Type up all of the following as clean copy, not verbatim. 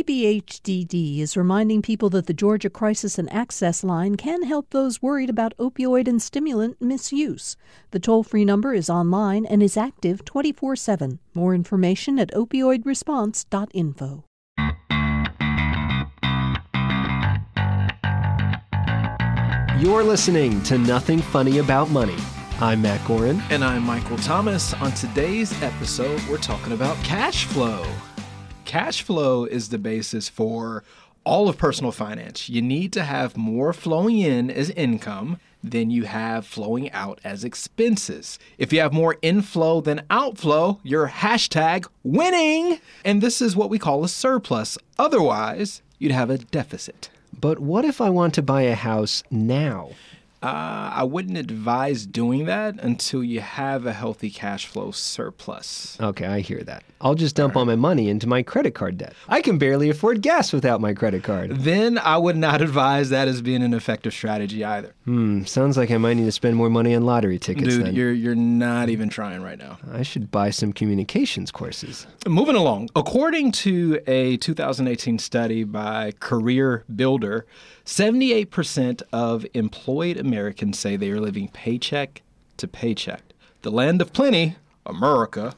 CBHDD is reminding people that the Georgia Crisis and Access Line can help those worried about opioid and stimulant misuse. The toll-free number is online and is active 24/7. More information at opioidresponse.info. You're listening to Nothing Funny About Money. I'm Matt Gorin. And I'm Michael Thomas. On today's episode, we're talking about cash flow. Cash flow is the basis for all of personal finance. You need to have more flowing in as income than you have flowing out as expenses. If you have more inflow than outflow, you're hashtag winning. And this is what we call a surplus. Otherwise, you'd have a deficit. But what if I want to buy a house now? I wouldn't advise doing that until you have a healthy cash flow surplus. Okay, I hear that. I'll just dump all my money into my credit card debt. I can barely afford gas without my credit card. Then I would not advise that as being an effective strategy either. Sounds like I might need to spend more money on lottery tickets then. Dude, you're not even trying right now. I should buy some communications courses. Moving along. According to a 2018 study by Career Builder, 78% of employed Americans say they are living paycheck to paycheck. The land of plenty, America,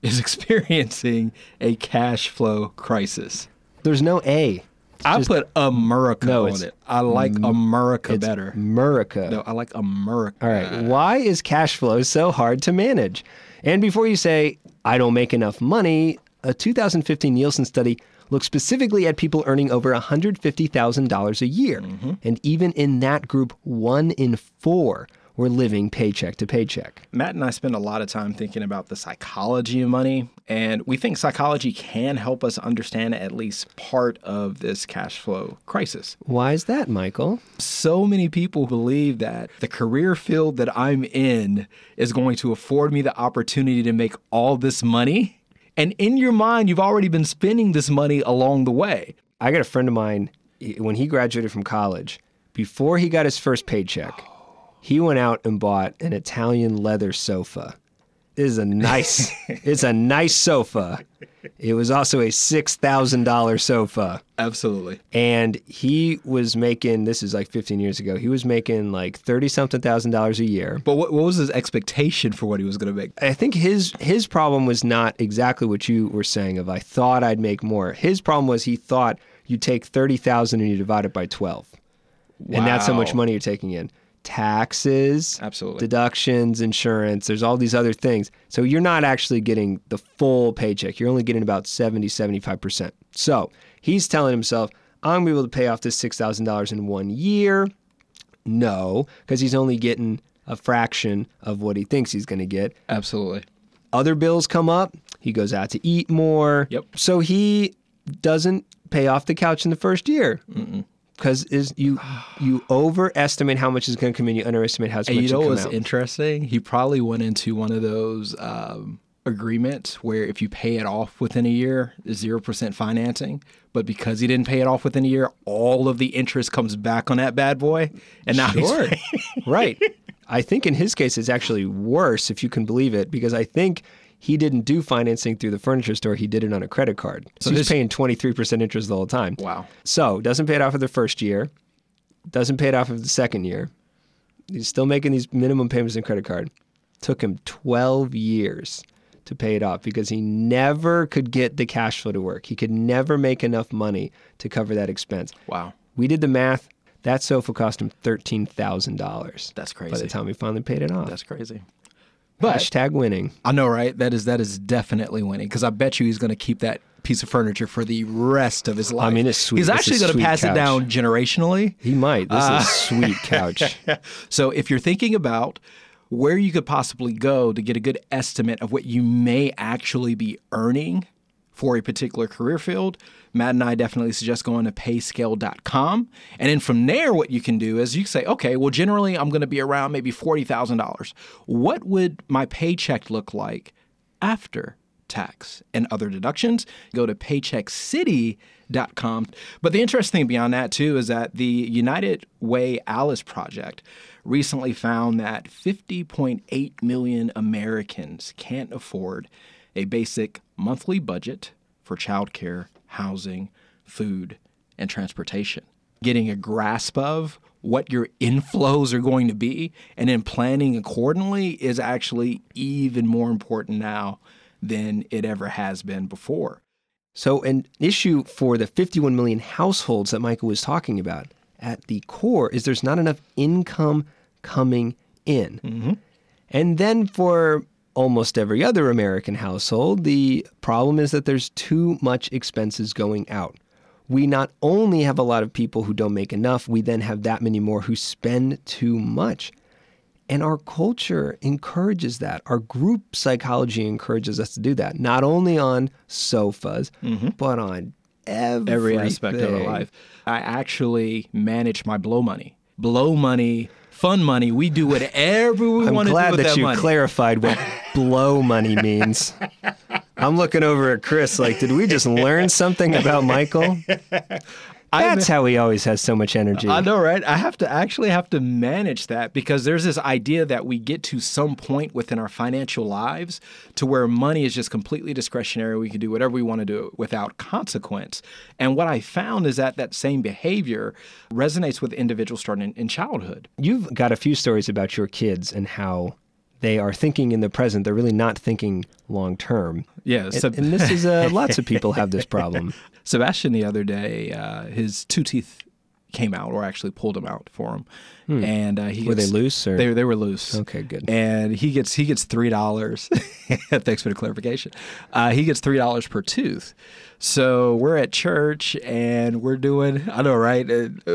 is experiencing a cash flow crisis. There's no A. I put America on it. I like America better. America. No, I like America. All right. Why is cash flow so hard to manage? And before you say, I don't make enough money, a 2015 Nielsen study look specifically at people earning over $150,000 a year. Mm-hmm. And even in that group, 1 in 4 were living paycheck to paycheck. Matt and I spend a lot of time thinking about the psychology of money, and we think psychology can help us understand at least part of this cash flow crisis. Why is that, Michael? So many people believe that the career field that I'm in is going to afford me the opportunity to make all this money. And in your mind, you've already been spending this money along the way. I got a friend of mine, when he graduated from college, before he got his first paycheck, he went out and bought an Italian leather sofa. It is a nice, it's a nice sofa. It was also a $6,000 sofa. Absolutely. And he was making, this is like 15 years ago, he was making like 30-something thousand dollars a year. But what was his expectation for what he was going to make? I think his problem was not exactly what you were saying of, I thought I'd make more. His problem was he thought you take 30,000 and you divide it by 12. Wow. And that's how much money you're taking in. Taxes, absolutely, deductions, insurance, there's all these other things. So you're not actually getting the full paycheck. You're only getting about 70, 75%. So he's telling himself, I'm going to be able to pay off this $6,000 in 1 year. No, because he's only getting a fraction of what he thinks he's going to get. Absolutely. Other bills come up. He goes out to eat more. Yep. So he doesn't pay off the couch in the first year. Mm-mm. Because you overestimate how much is going to come in, you underestimate how much is going to come out. And you know what's interesting? He probably went into one of those agreements where if you pay it off within a year, 0% financing. But because he didn't pay it off within a year, all of the interest comes back on that bad boy. And now sure. Right. I think in his case, it's actually worse, if you can believe it, because I think he didn't do financing through the furniture store. He did it on a credit card. So he's paying 23% interest the whole time. Wow. So doesn't pay it off for the first year. Doesn't pay it off for the second year. He's still making these minimum payments on credit card. Took him 12 years to pay it off because he never could get the cash flow to work. He could never make enough money to cover that expense. Wow. We did the math. That sofa cost him $13,000. That's crazy. By the time he finally paid it off. That's crazy. But, hashtag winning. I know, right? That is definitely winning, because I bet you he's going to keep that piece of furniture for the rest of his life. I mean, it's sweet. He's actually going to pass it down generationally. He might. This is a sweet couch. So if you're thinking about where you could possibly go to get a good estimate of what you may actually be earning for a particular career field, Matt and I definitely suggest going to payscale.com. And then from there, what you can do is you can say, okay, well, generally I'm going to be around maybe $40,000. What would my paycheck look like after tax and other deductions? Go to paycheckcity.com. But the interesting thing beyond that, too, is that the United Way Alice Project recently found that 50.8 million Americans can't afford a basic monthly budget for childcare, housing, food, and transportation. Getting a grasp of what your inflows are going to be and then planning accordingly is actually even more important now than it ever has been before. So an issue for the 51 million households that Michael was talking about at the core is there's not enough income coming in. Mm-hmm. And then for almost every other American household, the problem is that there's too much expenses going out. We not only have a lot of people who don't make enough, we then have that many more who spend too much. And our culture encourages that. Our group psychology encourages us to do that, not only on sofas, mm-hmm. but on every aspect of our life. I actually manage my blow money. Blow money, fun money, we do whatever we want to do with that money. I'm glad that you clarified what blow money means. I'm looking over at Chris like, did we just learn something about Michael? That's how he always has so much energy. I know, right? I have to manage that because there's this idea that we get to some point within our financial lives to where money is just completely discretionary. We can do whatever we want to do without consequence. And what I found is that that same behavior resonates with individuals starting in childhood. You've got a few stories about your kids and how they are thinking in the present. They're really not thinking long term. Yeah, and this is lots of people have this problem. Sebastian the other day, his two teeth came out, or actually pulled them out for him. Hmm. And were they loose? Or? They were loose. Okay, good. And he gets $3. Thanks for the clarification. He gets $3 per tooth. So we're at church and we're doing, I know, right?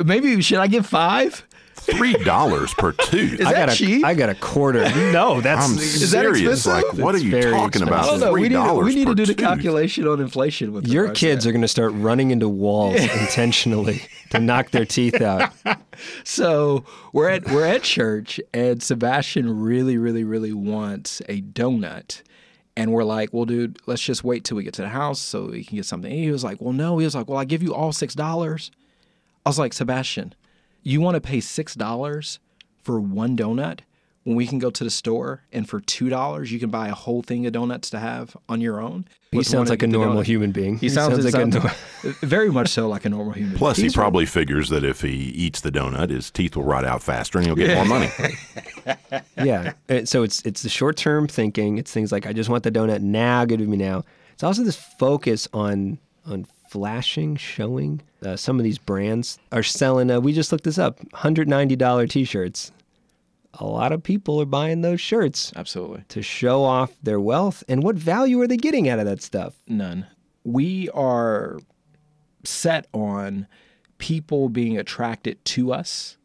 Maybe should I get $5? $3 per tooth. Is that cheap? I got a quarter. No, I'm serious. That like, what are you talking about? Oh, no, we need to do the calculation on inflation with your kids are going to start running into walls intentionally to knock their teeth out. So we're at church, and Sebastian really, really, really wants a donut. And we're like, well, dude, let's just wait till we get to the house so we can get something. And he was like, well, no. He was like, well, I give you all $6. I was like, Sebastian, you want to pay $6 for one donut when we can go to the store and for $2 you can buy a whole thing of donuts to have on your own? He sounds like a normal human being. Very much so like a normal human being. Plus, he probably figures that if he eats the donut, his teeth will rot out faster and he'll get more money. Yeah. So it's the short-term thinking. It's things like, I just want the donut now, give it to me now. It's also this focus on flashing, showing. Some of these brands are selling, we just looked this up, $190 t-shirts. A lot of people are buying those shirts. Absolutely. To show off their wealth. And what value are they getting out of that stuff? None. We are set on people being attracted to us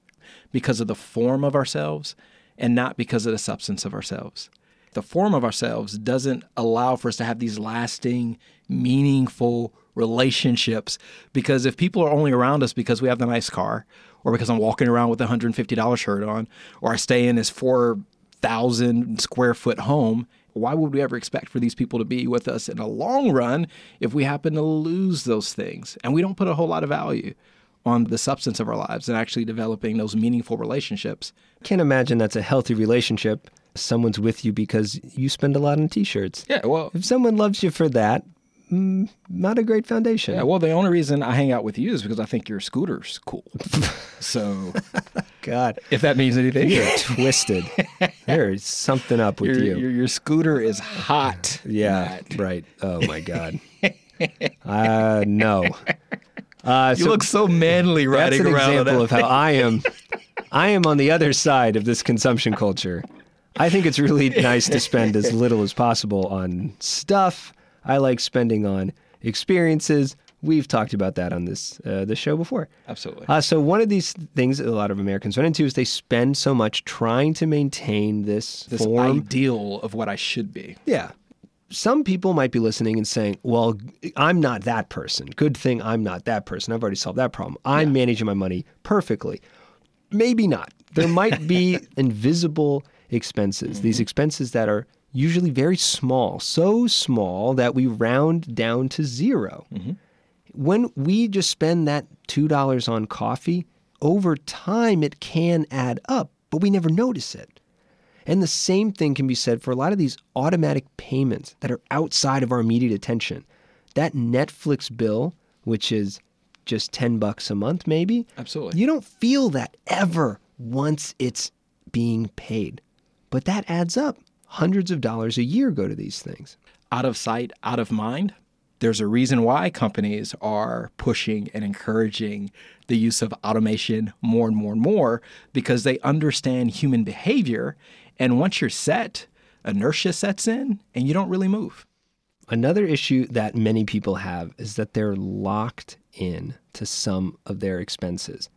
because of the form of ourselves and not because of the substance of ourselves. The form of ourselves doesn't allow for us to have these lasting, meaningful relationships, because if people are only around us because we have the nice car, or because I'm walking around with a $150 shirt on, or I stay in this 4,000 square foot home, why would we ever expect for these people to be with us in the long run if we happen to lose those things? And we don't put a whole lot of value on the substance of our lives and actually developing those meaningful relationships. Can't imagine that's a healthy relationship. Someone's with you because you spend a lot on t-shirts. Yeah, well, if someone loves you for that, not a great foundation. Yeah, well, the only reason I hang out with you is because I think your scooter's cool. So, God, if that means anything, you're twisted. There's something up with you. Your scooter is hot. Yeah, Matt. Right. Oh my God. No. You look so manly riding around. That's an example of how I am on the other side of this consumption culture. I think it's really nice to spend as little as possible on stuff. I like spending on experiences. We've talked about that on this show before. Absolutely. So one of these things that a lot of Americans run into is they spend so much trying to maintain this form. Ideal of what I should be. Yeah. Some people might be listening and saying, well, I'm not that person. Good thing I'm not that person. I've already solved that problem. I'm managing my money perfectly. Maybe not. There might be invisible expenses, mm-hmm. these expenses that are usually very small, so small that we round down to zero. Mm-hmm. When we just spend that $2 on coffee, over time it can add up, but we never notice it. And the same thing can be said for a lot of these automatic payments that are outside of our immediate attention. That Netflix bill, which is just $10 a month maybe. Absolutely. You don't feel that ever once it's being paid. But that adds up. Hundreds of dollars a year go to these things. Out of sight, out of mind. There's a reason why companies are pushing and encouraging the use of automation more and more and more, because they understand human behavior. And once you're set, inertia sets in and you don't really move. Another issue that many people have is that they're locked in to some of their expenses.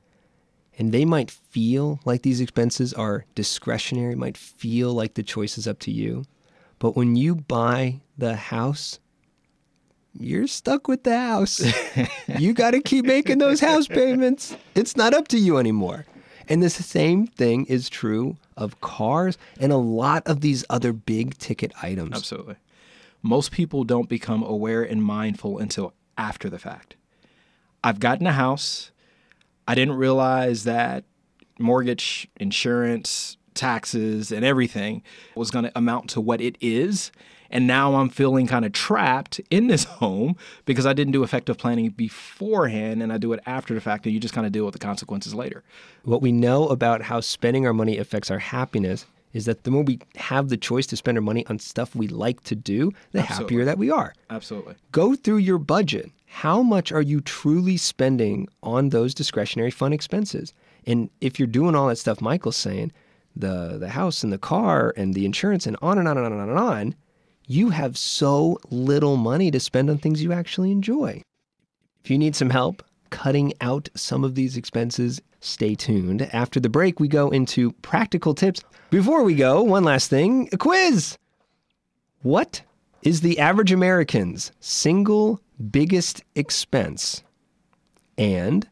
And they might feel like these expenses are discretionary, might feel like the choice is up to you. But when you buy the house, you're stuck with the house. You got to keep making those house payments. It's not up to you anymore. And the same thing is true of cars and a lot of these other big ticket items. Absolutely. Most people don't become aware and mindful until after the fact. I've gotten a house. I didn't realize that mortgage, insurance, taxes, and everything was going to amount to what it is. And now I'm feeling kind of trapped in this home because I didn't do effective planning beforehand, and I do it after the fact, and you just kind of deal with the consequences later. What we know about how spending our money affects our happiness is that the more we have the choice to spend our money on stuff we like to do, the Absolutely. Happier that we are. Absolutely. Go through your budget. How much are you truly spending on those discretionary fun expenses? And if you're doing all that stuff Michael's saying, the house and the car and the insurance and on and on and on and on and on, you have so little money to spend on things you actually enjoy. If you need some help cutting out some of these expenses, stay tuned. After the break, we go into practical tips. Before we go, one last thing, a quiz. What is the average American's single biggest expense? And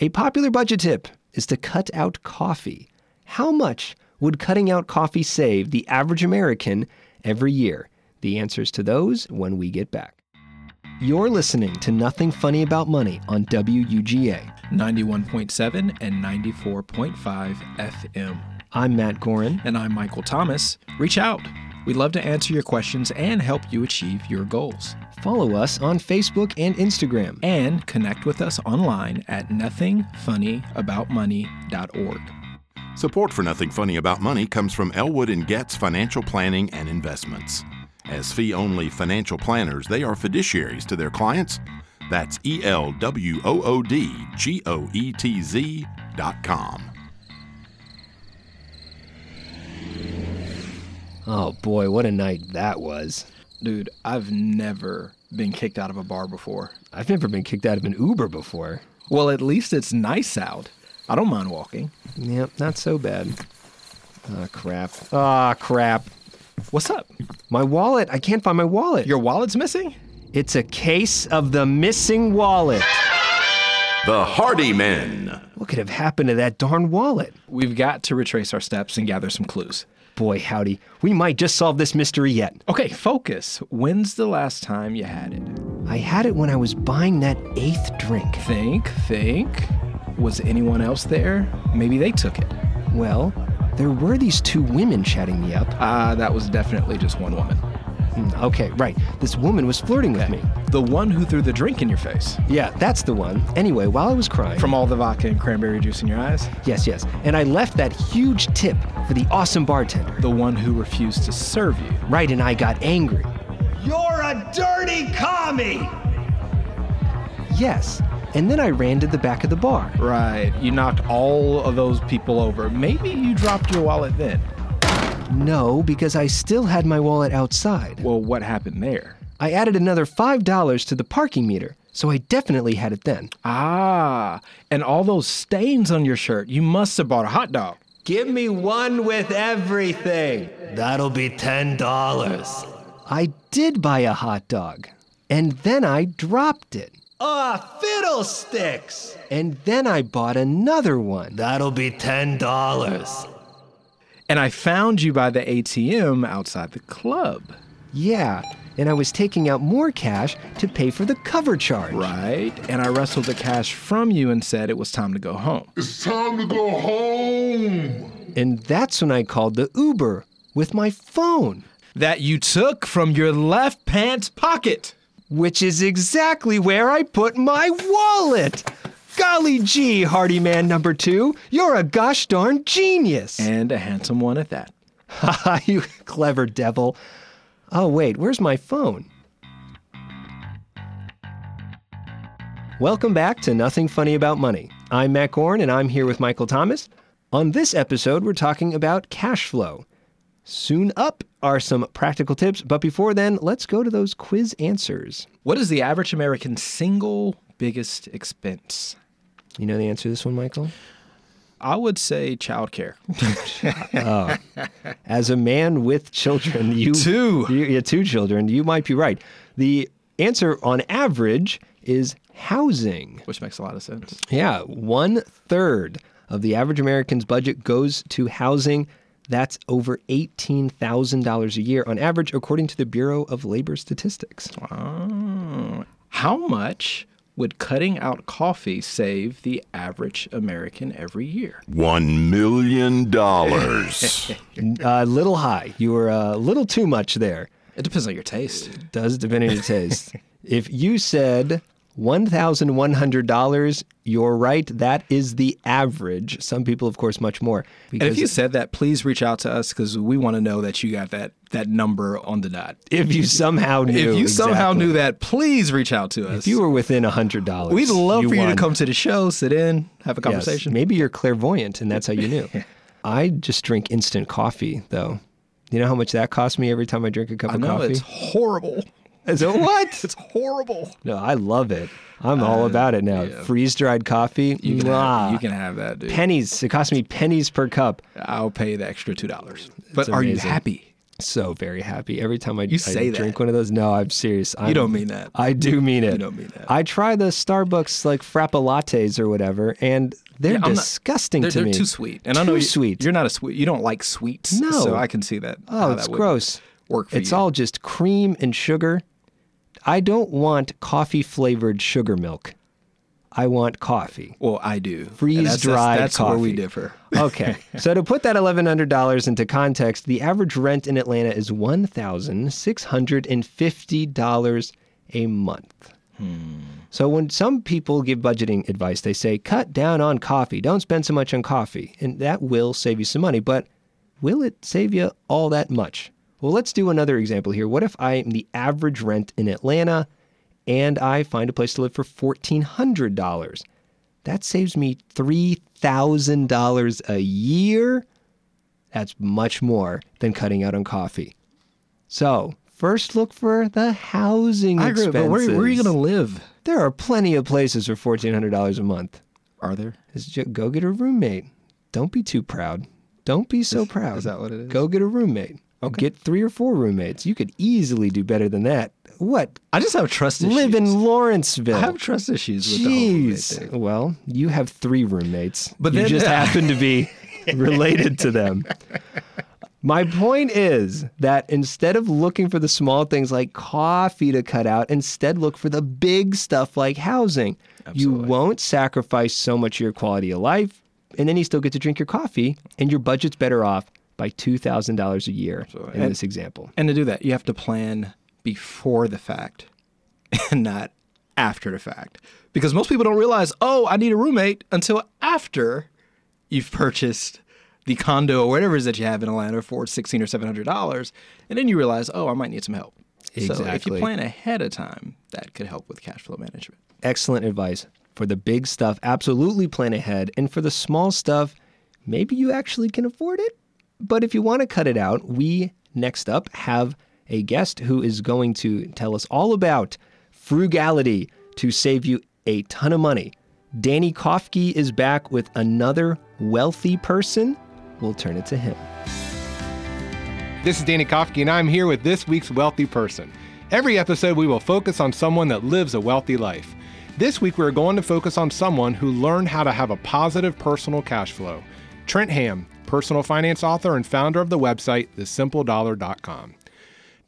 a popular budget tip is to cut out coffee. How much would cutting out coffee save the average American every year? The answers to those when we get back. You're listening to Nothing Funny About Money on WUGA 91.7 and 94.5 FM. I'm Matt Gorin. And I'm Michael Thomas. Reach out. We'd love to answer your questions and help you achieve your goals. Follow us on Facebook and Instagram. And connect with us online at nothingfunnyaboutmoney.org. Support for Nothing Funny About Money comes from Elwood and Getz Financial Planning and Investments. As fee-only financial planners, they are fiduciaries to their clients. That's ELWOODGOETZ.com. Oh boy, what a night that was. Dude, I've never been kicked out of a bar before. I've never been kicked out of an Uber before. Well, at least it's nice out. I don't mind walking. Yep, not so bad. Ah, crap. What's up? My wallet. I can't find my wallet. Your wallet's missing? It's a case of the missing wallet. The Hardy Men. What could have happened to that darn wallet? We've got to retrace our steps and gather some clues. Boy, howdy. We might just solve this mystery yet. Okay, focus. When's the last time you had it? I had it when I was buying that 8th drink. Think. Was anyone else there? Maybe they took it. Well, there were these two women chatting me up. That was definitely just one woman. Okay, right. This woman was flirting with me. The one who threw the drink in your face. Yeah, that's the one. Anyway, while I was crying... From all the vodka and cranberry juice in your eyes? Yes. And I left that huge tip for the awesome bartender. The one who refused to serve you. Right, and I got angry. You're a dirty commie! Yes. And then I ran to the back of the bar. Right. You knocked all of those people over. Maybe you dropped your wallet then. No, because I still had my wallet outside. Well, what happened there? I added another $5 to the parking meter, so I definitely had it then. Ah, and all those stains on your shirt. You must have bought a hot dog. Give me one with everything. That'll be $10. I did buy a hot dog, and then I dropped it. Fiddlesticks! And then I bought another one. That'll be $10. And I found you by the ATM outside the club. Yeah, and I was taking out more cash to pay for the cover charge. Right, and I wrestled the cash from you and said it was time to go home. It's time to go home! And that's when I called the Uber with my phone. That you took from your left pants pocket. which is exactly where I put my wallet. Golly gee, Hardy Man number 2, you're a gosh darn genius. And a handsome one at that. Haha, you clever devil. Oh wait, where's my phone? Welcome back to Nothing Funny About Money. I'm Matt Gorin, and I'm here with Michael Thomas. On this episode, we're talking about cash flow. Soon up are some practical tips, but before then, let's go to those quiz answers. What is the average American's single biggest expense? You know the answer to this one, Michael? I would say childcare. As a man with children, two children, you might be right. The answer on average is housing. Which makes a lot of sense. Yeah, 1/3 of the average American's budget goes to housing. That's over $18,000 a year on average, according to the Bureau of Labor Statistics. Oh. How much would cutting out coffee save the average American every year? $1 million. A little high. You were a little too much there. It depends on your taste. It does depend on your taste. If you said $1,100, you're right. That is the average. Some people, of course, much more. And if you said that, please reach out to us because we want to know that you got that number on the dot. If you somehow knew. If you somehow knew that, please reach out to us. If you were within $100. We'd love for you to come to the show, sit in, have a conversation. Yes, maybe you're clairvoyant and that's how you knew. I just drink instant coffee, though. You know how much that costs me every time I drink a cup of coffee? I know, it's horrible. So what? It's horrible. No, I love it. I'm all about it now. Yeah. Freeze-dried coffee. You can have that, dude. Pennies. It costs me pennies per cup. I'll pay the extra $2. But are you happy? So very happy. Every time I drink one of those. No, I'm serious. You don't mean that. I do mean it. You don't mean that. I try the Starbucks frappe lattes or whatever, and they're disgusting to me. They're too sweet. And I know you're not a sweet. You don't like sweets. No. So I can see that. Oh, it's gross. Work for you. It's all just cream and sugar. I don't want coffee-flavored sugar milk. I want coffee. Well, I do. Freeze-dried that's coffee. That's where we differ. Okay. So to put that $1,100 into context, the average rent in Atlanta is $1,650 a month. So when some people give budgeting advice, they say, cut down on coffee. Don't spend so much on coffee. And that will save you some money. But will it save you all that much? Well, let's do another example here. What if I am the average rent in Atlanta and I find a place to live for $1,400? That saves me $3,000 a year. That's much more than cutting out on coffee. So first look for the housing expenses. I agree, but where are you going to live? There are plenty of places for $1,400 a month. Are there? Just go get a roommate. Don't be too proud. Don't be so proud. Is that what it is? Go get a roommate. Okay. Get 3 or 4 roommates. You could easily do better than that. What? I just have trust issues. Live in Lawrenceville. I have trust issues with the whole roommate thing. Well, you have 3 roommates. But you just happen to be related to them. My point is that instead of looking for the small things like coffee to cut out, instead look for the big stuff like housing. Absolutely. You won't sacrifice so much of your quality of life, and then you still get to drink your coffee, and your budget's better off by $2,000 a year in this example. And to do that, you have to plan before the fact and not after the fact. Because most people don't realize, I need a roommate until after you've purchased the condo or whatever it is that you have in Atlanta for $1,600 or $700. And then you realize, I might need some help. Exactly. So if you plan ahead of time, that could help with cash flow management. Excellent advice. For the big stuff, absolutely plan ahead. And for the small stuff, maybe you actually can afford it. But if you want to cut it out, we next up have a guest who is going to tell us all about frugality to save you a ton of money. Danny Kofke is back with another wealthy person. We'll turn it to him. This is Danny Kofke, and I'm here with this week's wealthy person. Every episode, we will focus on someone that lives a wealthy life. This week, we're going to focus on someone who learned how to have a positive personal cash flow. Trent Hamm, personal finance author and founder of the website, TheSimpleDollar.com.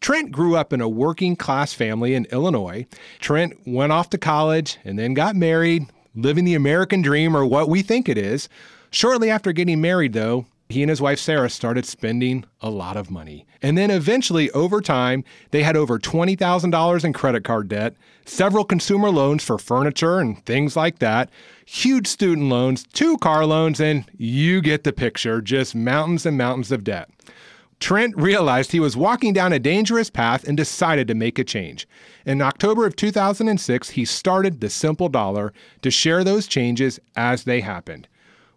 Trent grew up in a working class family in Illinois. Trent went off to college and then got married, living the American dream, or what we think it is. Shortly after getting married, though, He and his wife, Sarah, started spending a lot of money. And then eventually, over time, they had over $20,000 in credit card debt, several consumer loans for furniture and things like that, huge student loans, 2 car loans, and you get the picture, just mountains and mountains of debt. Trent realized he was walking down a dangerous path and decided to make a change. In October of 2006, he started The Simple Dollar to share those changes as they happened.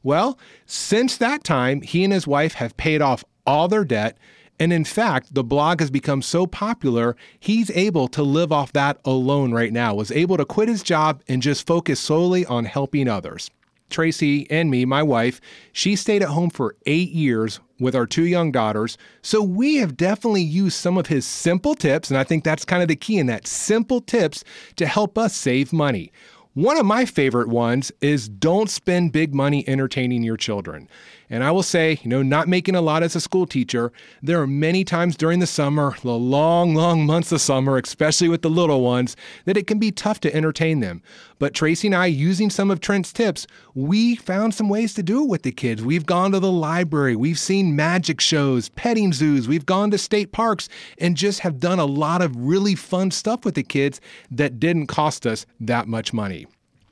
Well, since that time, he and his wife have paid off all their debt, and in fact, the blog has become so popular, he's able to live off that alone right now, was able to quit his job and just focus solely on helping others. Tracy and me, my wife, she stayed at home for 8 years with our 2 young daughters. So we have definitely used some of his simple tips, and I think that's kind of the key in that, simple tips to help us save money. One of my favorite ones is don't spend big money entertaining your children. And I will say, not making a lot as a school teacher, there are many times during the summer, the long months of summer, especially with the little ones, that it can be tough to entertain them. But Tracy and I, using some of Trent's tips, we found some ways to do it with the kids. We've gone to the library, we've seen magic shows, petting zoos, we've gone to state parks, and just have done a lot of really fun stuff with the kids that didn't cost us that much money.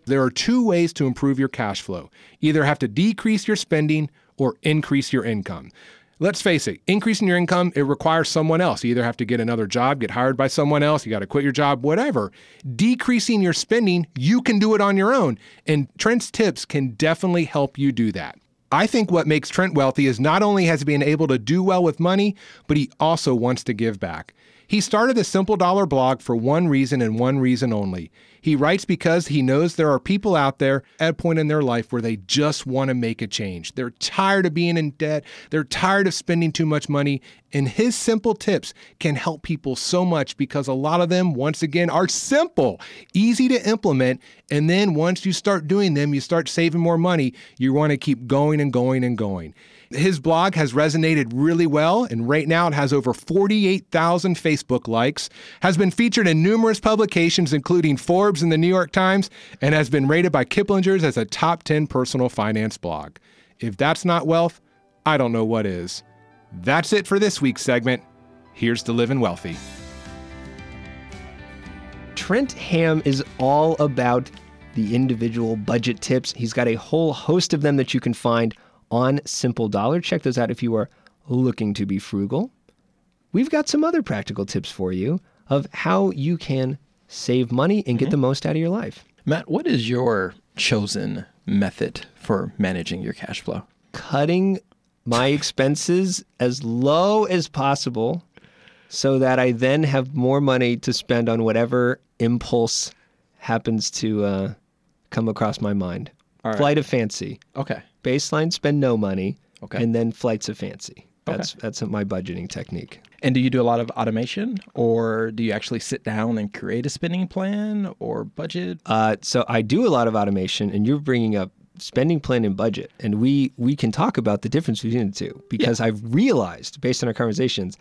There are 2 ways to improve your cash flow. Either have to decrease your spending or increase your income. Let's face it, increasing your income, it requires someone else. You either have to get another job, get hired by someone else, you got to quit your job, whatever. Decreasing your spending, you can do it on your own. And Trent's tips can definitely help you do that. I think what makes Trent wealthy is not only has he been able to do well with money, but he also wants to give back. He started the Simple Dollar blog for one reason and one reason only. He writes because he knows there are people out there at a point in their life where they just want to make a change. They're tired of being in debt. They're tired of spending too much money. And his simple tips can help people so much because a lot of them, once again, are simple, easy to implement. And then once you start doing them, you start saving more money. You want to keep going and going and going. His blog has resonated really well, and right now it has over 48,000 Facebook likes, has been featured in numerous publications, including Forbes and the New York Times, and has been rated by Kiplinger's as a top 10 personal finance blog. If that's not wealth, I don't know what is. That's it for this week's segment. Here's to living wealthy. Trent Hamm is all about the individual budget tips. He's got a whole host of them that you can find on Simple Dollar. Check those out if you are looking to be frugal. We've got some other practical tips for you of how you can save money and get the most out of your life. Matt, what is your chosen method for managing your cash flow? Cutting my expenses as low as possible so that I then have more money to spend on whatever impulse happens to come across my mind. All right. Flight of fancy. Okay. Baseline, spend no money, and then flights of fancy. That's my budgeting technique. And do you do a lot of automation, or do you actually sit down and create a spending plan or budget? So I do a lot of automation, and you're bringing up spending plan and budget, and we can talk about the difference between the two, because I've realized, based on our conversations,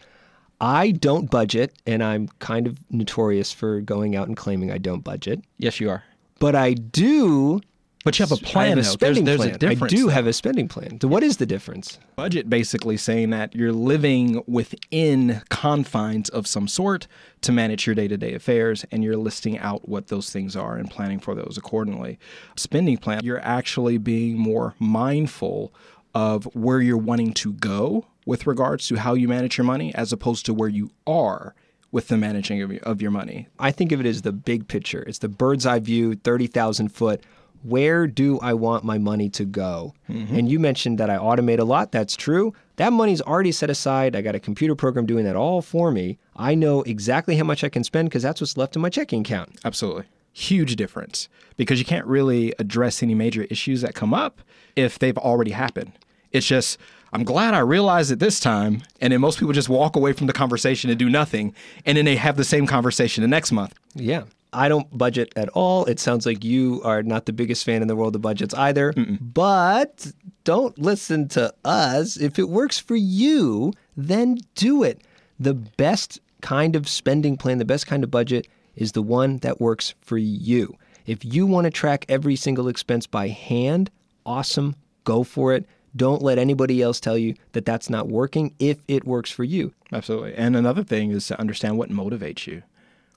I don't budget, and I'm kind of notorious for going out and claiming I don't budget. Yes, you are. But I do... But you have a plan. There's a difference. I do have a spending plan. So what is the difference? Budget basically saying that you're living within confines of some sort to manage your day-to-day affairs, and you're listing out what those things are and planning for those accordingly. Spending plan, you're actually being more mindful of where you're wanting to go with regards to how you manage your money, as opposed to where you are with the managing of your money. I think of it as the big picture. It's the bird's eye view, 30,000 foot. Where do I want my money to go? Mm-hmm. And you mentioned that I automate a lot. That's true. That money's already set aside. I got a computer program doing that all for me. I know exactly how much I can spend because that's what's left in my checking account. Absolutely. Huge difference, because you can't really address any major issues that come up if they've already happened. It's just, I'm glad I realized it this time. And then most people just walk away from the conversation and do nothing. And then they have the same conversation the next month. Yeah. I don't budget at all. It sounds like you are not the biggest fan in the world of budgets either. Mm-mm. But don't listen to us. If it works for you, then do it. The best kind of spending plan, the best kind of budget is the one that works for you. If you want to track every single expense by hand, awesome, go for it. Don't let anybody else tell you that that's not working if it works for you. Absolutely. And another thing is to understand what motivates you.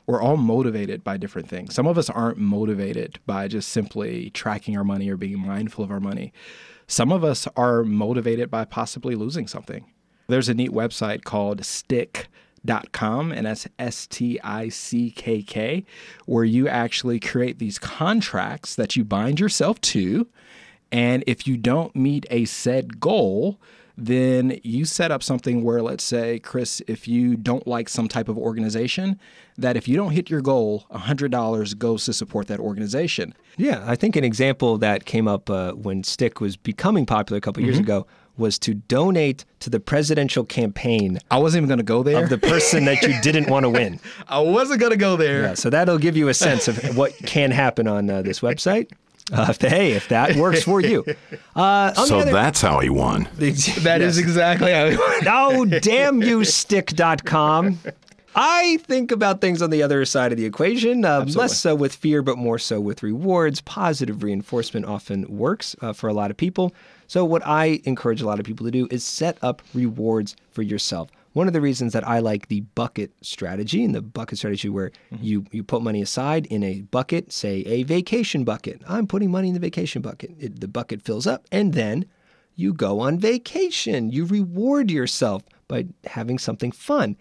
We're all motivated by different things. Some of us aren't motivated by just simply tracking our money or being mindful of our money. Some of us are motivated by possibly losing something. There's a neat website called stick.com, and that's STICKK, where you actually create these contracts that you bind yourself to. And if you don't meet a said goal, then you set up something where, let's say, Chris, if you don't like some type of organization, that if you don't hit your goal, $100 goes to support that organization. Yeah, I think an example that came up when Stick was becoming popular a couple years ago was to donate to the presidential campaign. I wasn't even going to go there. Of the person that you didn't want to win. I wasn't going to go there. Yeah, so that'll give you a sense of what can happen on this website. If that works for you. That's how he won. That is exactly how he won. Oh, damn you, stick.com. I think about things on the other side of the equation, less so with fear, but more so with rewards. Positive reinforcement often works for a lot of people. So what I encourage a lot of people to do is set up rewards for yourself. One of the reasons that I like the bucket strategy, and the bucket strategy where you put money aside in a bucket, say a vacation bucket. I'm putting money in the vacation bucket. The bucket fills up, and then you go on vacation. You reward yourself by having something fun.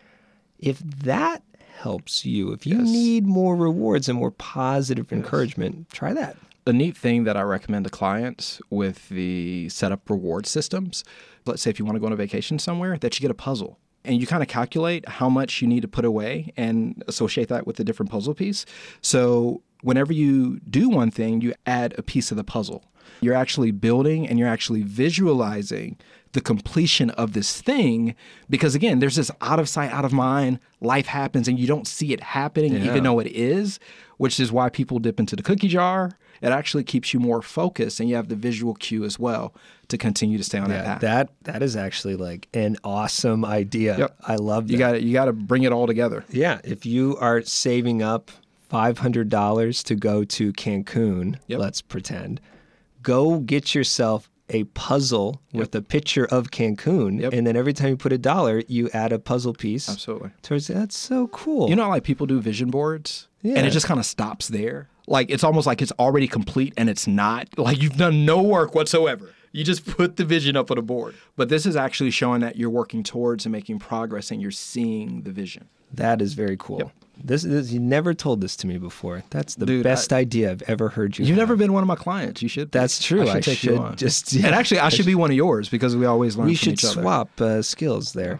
If that helps you, if you need more rewards and more positive encouragement, try that. The neat thing that I recommend to clients with the setup reward systems, let's say if you want to go on a vacation somewhere, that you get a puzzle. And you kind of calculate how much you need to put away and associate that with a different puzzle piece. So whenever you do one thing, you add a piece of the puzzle. You're actually building and you're actually visualizing the completion of this thing because, again, there's this out of sight, out of mind, life happens and you don't see it happening even though it is, which is why people dip into the cookie jar. It actually keeps you more focused and you have the visual cue as well to continue to stay on that path. That is actually like an awesome idea. Yep. I love that. You got to bring it all together. Yeah. If you are saving up $500 to go to Cancun, let's pretend, go get yourself a puzzle with a picture of Cancun. And then every time you put $1, you add a puzzle piece. Absolutely. Towards that's so cool. You know, like people do vision boards and it just kind of stops there. Like it's almost like it's already complete and it's not. Like you've done no work whatsoever. You just put the vision up on a board. But this is actually showing that you're working towards and making progress and you're seeing the vision. That is very cool. Yep. This you never told this to me before. That's the best idea I've ever heard you. You've never been one of my clients. You should. That's true. I should take you on. Yeah, and actually, I should be one of yours because we always learn from each other. We should swap skills there.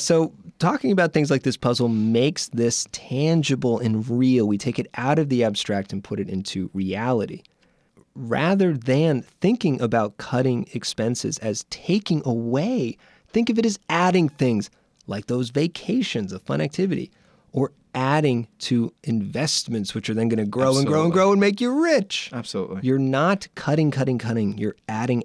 So talking about things like this puzzle makes this tangible and real. We take it out of the abstract and put it into reality. Rather than thinking about cutting expenses as taking away, think of it as adding things like those vacations, a fun activity, or adding to investments, which are then going to grow and grow and grow and make you rich. Absolutely. You're not cutting. You're adding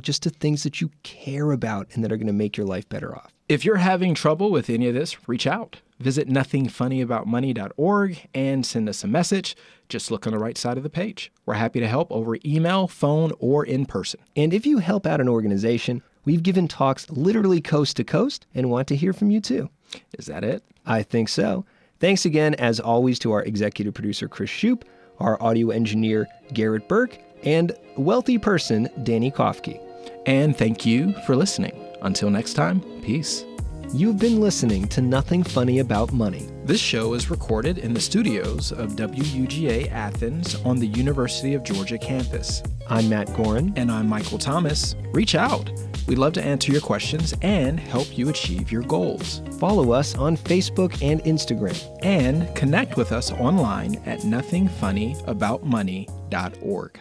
just to things that you care about and that are going to make your life better off. If you're having trouble with any of this, reach out. Visit nothingfunnyaboutmoney.org and send us a message. Just look on the right side of the page. We're happy to help over email, phone, or in person. And if you help out an organization, we've given talks literally coast to coast and want to hear from you too. Is that it? I think so. Thanks again, as always, to our executive producer, Chris Shoup, our audio engineer, Garrett Burke, and wealthy person, Danny Kofke. And thank you for listening. Until next time, peace. You've been listening to Nothing Funny About Money. This show is recorded in the studios of WUGA Athens on the University of Georgia campus. I'm Matt Gorin. And I'm Michael Thomas. Reach out. We'd love to answer your questions and help you achieve your goals. Follow us on Facebook and Instagram. And connect with us online at nothingfunnyaboutmoney.org.